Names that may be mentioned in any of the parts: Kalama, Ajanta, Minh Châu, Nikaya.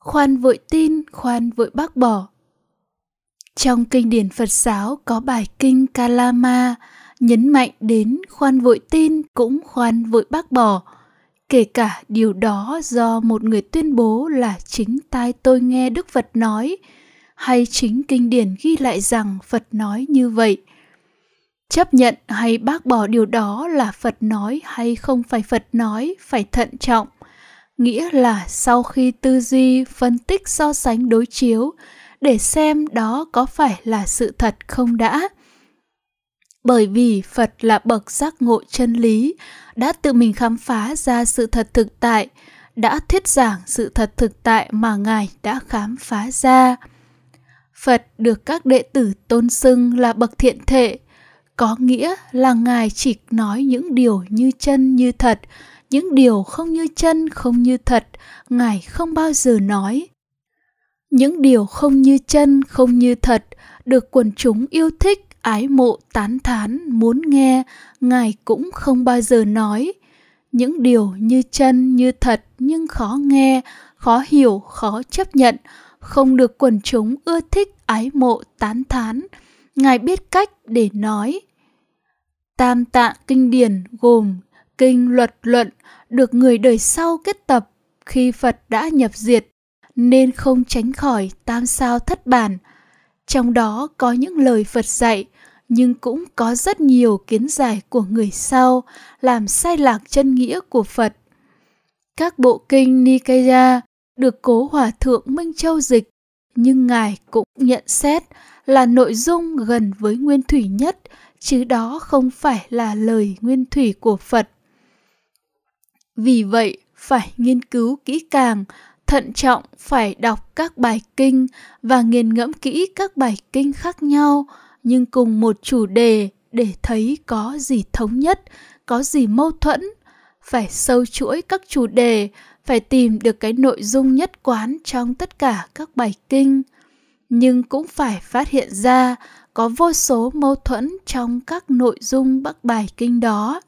khoan vội tin, khoan vội bác bỏ. Trong kinh điển Phật giáo có bài kinh Kalama nhấn mạnh đến khoan vội tin cũng khoan vội bác bỏ, kể cả điều đó do một người tuyên bố là chính tai tôi nghe Đức Phật nói, hay chính kinh điển ghi lại rằng Phật nói như vậy. Chấp nhận hay bác bỏ điều đó là Phật nói hay không phải Phật nói phải thận trọng, nghĩa là sau khi tư duy, phân tích, so sánh, đối chiếu để xem đó có phải là sự thật không đã. Bởi vì Phật là bậc giác ngộ chân lý, đã tự mình khám phá ra sự thật thực tại, đã thuyết giảng sự thật thực tại mà Ngài đã khám phá ra. Phật được các đệ tử tôn xưng là bậc thiện thể, có nghĩa là Ngài chỉ nói những điều như chân như thật, những điều không như chân không như thật, Ngài không bao giờ nói. Những điều không như chân không như thật được quần chúng yêu thích, ái mộ, tán thán, muốn nghe, Ngài cũng không bao giờ nói. Những điều như chân như thật nhưng khó nghe, khó hiểu, khó chấp nhận, không được quần chúng ưa thích, ái mộ, tán thán, Ngài biết cách để nói. Tam tạng kinh điển gồm kinh, luật, luận được người đời sau kết tập khi Phật đã nhập diệt, nên không tránh khỏi tam sao thất bản. Trong đó có những lời Phật dạy, nhưng cũng có rất nhiều kiến giải của người sau làm sai lạc chân nghĩa của Phật. Các bộ kinh Nikaya được Cố Hòa Thượng Minh Châu dịch, nhưng Ngài cũng nhận xét là nội dung gần với nguyên thủy nhất, chứ đó không phải là lời nguyên thủy của Phật. Vì vậy, phải nghiên cứu kỹ càng, thận trọng, phải đọc các bài kinh và nghiền ngẫm kỹ các bài kinh khác nhau nhưng cùng một chủ đề để thấy có gì thống nhất, có gì mâu thuẫn. Phải sâu chuỗi các chủ đề, phải tìm được cái nội dung nhất quán trong tất cả các bài kinh. Nhưng cũng phải phát hiện ra có vô số mâu thuẫn trong các nội dung các bài kinh đó.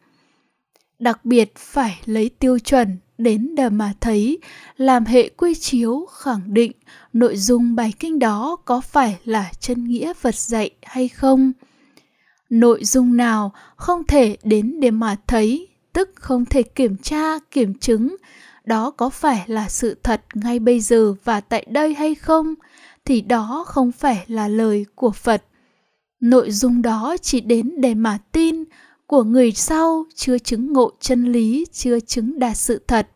Đặc biệt phải lấy tiêu chuẩn đến đờ mà thấy, làm hệ quy chiếu khẳng định nội dung bài kinh đó có phải là chân nghĩa Phật dạy hay không. Nội dung nào không thể đến để mà thấy, tức không thể kiểm tra, kiểm chứng, đó có phải là sự thật ngay bây giờ và tại đây hay không, thì đó không phải là lời của Phật. Nội dung đó chỉ đến để mà tin, của người sau chưa chứng ngộ chân lý, chưa chứng đạt sự thật.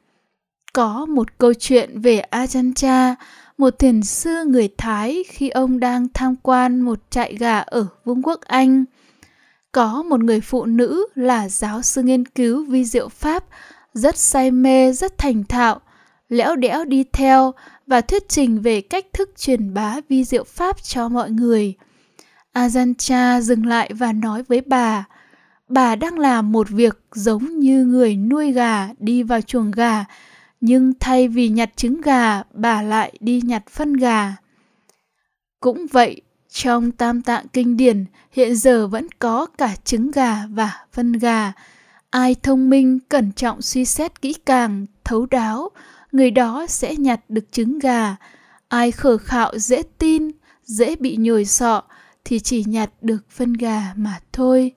Có một câu chuyện về Ajanta, một thiền sư người Thái khi ông đang tham quan một trại gà ở Vương quốc Anh. Có một người phụ nữ là giáo sư nghiên cứu vi diệu Pháp, rất say mê, rất thành thạo, lẽo đẽo đi theo và thuyết trình về cách thức truyền bá vi diệu Pháp cho mọi người. Ajanta dừng lại và nói với bà, bà đang làm một việc giống như người nuôi gà đi vào chuồng gà, nhưng thay vì nhặt trứng gà, bà lại đi nhặt phân gà. Cũng vậy, trong Tam Tạng kinh điển hiện giờ vẫn có cả trứng gà và phân gà. Ai thông minh, cẩn trọng suy xét kỹ càng, thấu đáo, người đó sẽ nhặt được trứng gà. Ai khờ khạo, dễ tin, dễ bị nhồi sọ thì chỉ nhặt được phân gà mà thôi.